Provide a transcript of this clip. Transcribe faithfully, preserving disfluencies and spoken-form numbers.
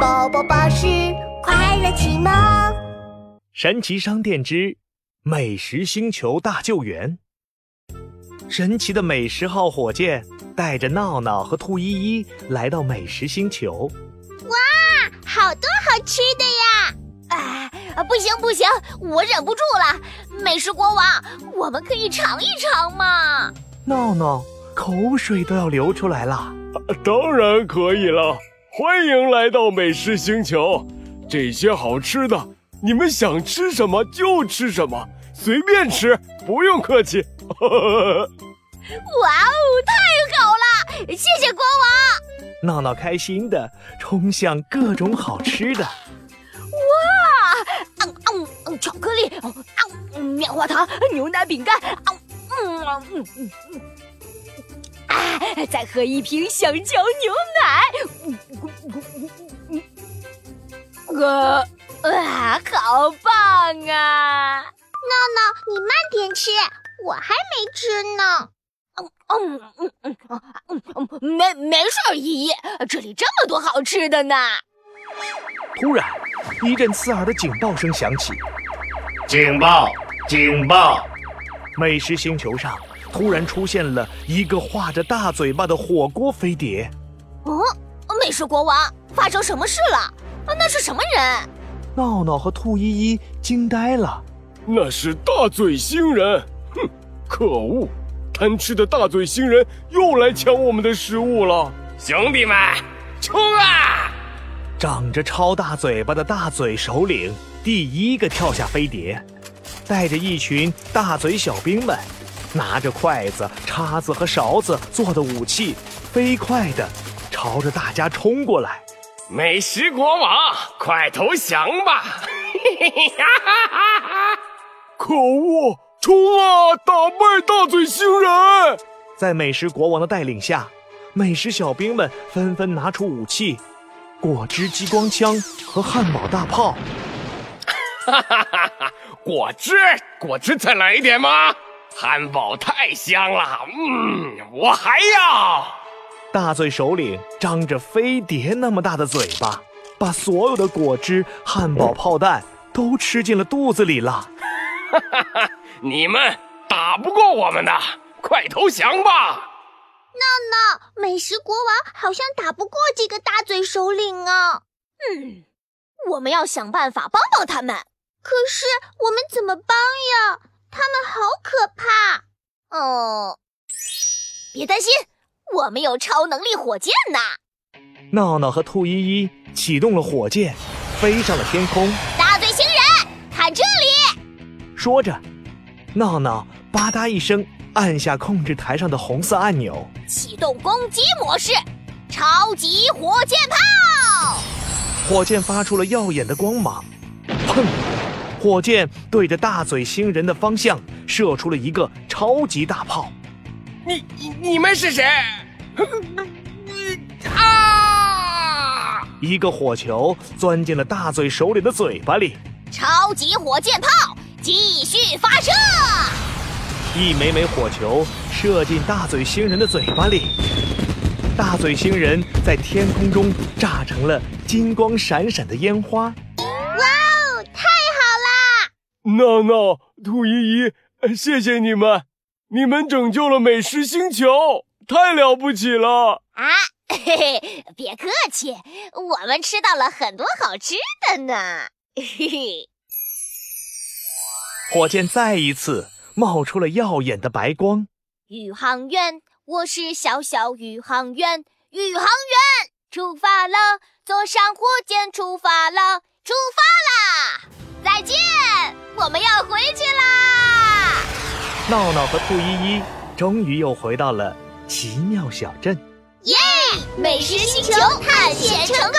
宝宝巴士快乐启蒙，神奇商店之美食星球大救援。神奇的美食号火箭带着闹闹和兔依依来到美食星球。哇，好多好吃的呀！啊，不行不行，我忍不住了！美食国王，我们可以尝一尝吗？闹闹口水都要流出来了。啊，当然可以了。欢迎来到美食星球，这些好吃的，你们想吃什么就吃什么，随便吃，不用客气。哇哦，太好了，谢谢国王！闹闹开心地冲向各种好吃的。哇，嗯嗯嗯，巧克力，嗯嗯，棉花糖，牛奶饼干，嗯嗯嗯嗯。啊！再喝一瓶香蕉牛奶，呃，啊，好棒啊！闹闹，你慢点吃，我还没吃呢。嗯嗯嗯嗯嗯嗯嗯，没没事，依依，这里这么多好吃的呢。突然，一阵刺耳的警报声响起。警报！警报！美食星球上。突然出现了一个画着大嘴巴的火锅飞碟。哦，美食国王，发生什么事了？那是什么人？闹闹和兔依依惊呆了。那是大嘴星人！哼，可恶！贪吃的大嘴星人又来抢我们的食物了！兄弟们，冲啊！长着超大嘴巴的大嘴首领第一个跳下飞碟，带着一群大嘴小兵们。拿着筷子、叉子和勺子做的武器，飞快地朝着大家冲过来。美食国王，快投降吧！可恶，冲啊！打败大嘴星人！在美食国王的带领下，美食小兵们纷纷拿出武器，果汁激光枪和汉堡大炮。哈哈哈哈！果汁，果汁，再来一点吗？汉堡太香了，嗯，我还要！大嘴首领张着飞碟那么大的嘴巴，把所有的果汁、汉堡、炮弹都吃进了肚子里了。哈哈哈！你们打不过我们的，快投降吧！闹闹，美食国王好像打不过这个大嘴首领啊。嗯，我们要想办法帮帮他们。可是我们怎么帮呀？他们好可怕！哦，别担心，我们有超能力火箭呢。闹闹和兔依依启动了火箭，飞上了天空。大嘴星人，看这里！说着，闹闹吧嗒一声按下控制台上的红色按钮，启动攻击模式，超级火箭炮！火箭发出了耀眼的光芒，砰！火箭对着大嘴星人的方向射出了一个超级大炮。你你们是谁？啊！一个火球钻进了大嘴首领的嘴巴里。超级火箭炮继续发射！一枚枚火球射进大嘴星人的嘴巴里。大嘴星人在天空中炸成了金光闪闪的烟花。闹闹，兔依依，谢谢你们，你们拯救了美食星球，太了不起了！啊，嘿嘿，别客气，我们吃到了很多好吃的呢。嘿嘿，火箭再一次冒出了耀眼的白光。宇航员，我是小小宇航员，宇航员，出发了，坐上火箭出发了，出发啦！再见，我们要回去啦！闹闹和兔依依终于又回到了奇妙小镇。耶！美食星球探险成功！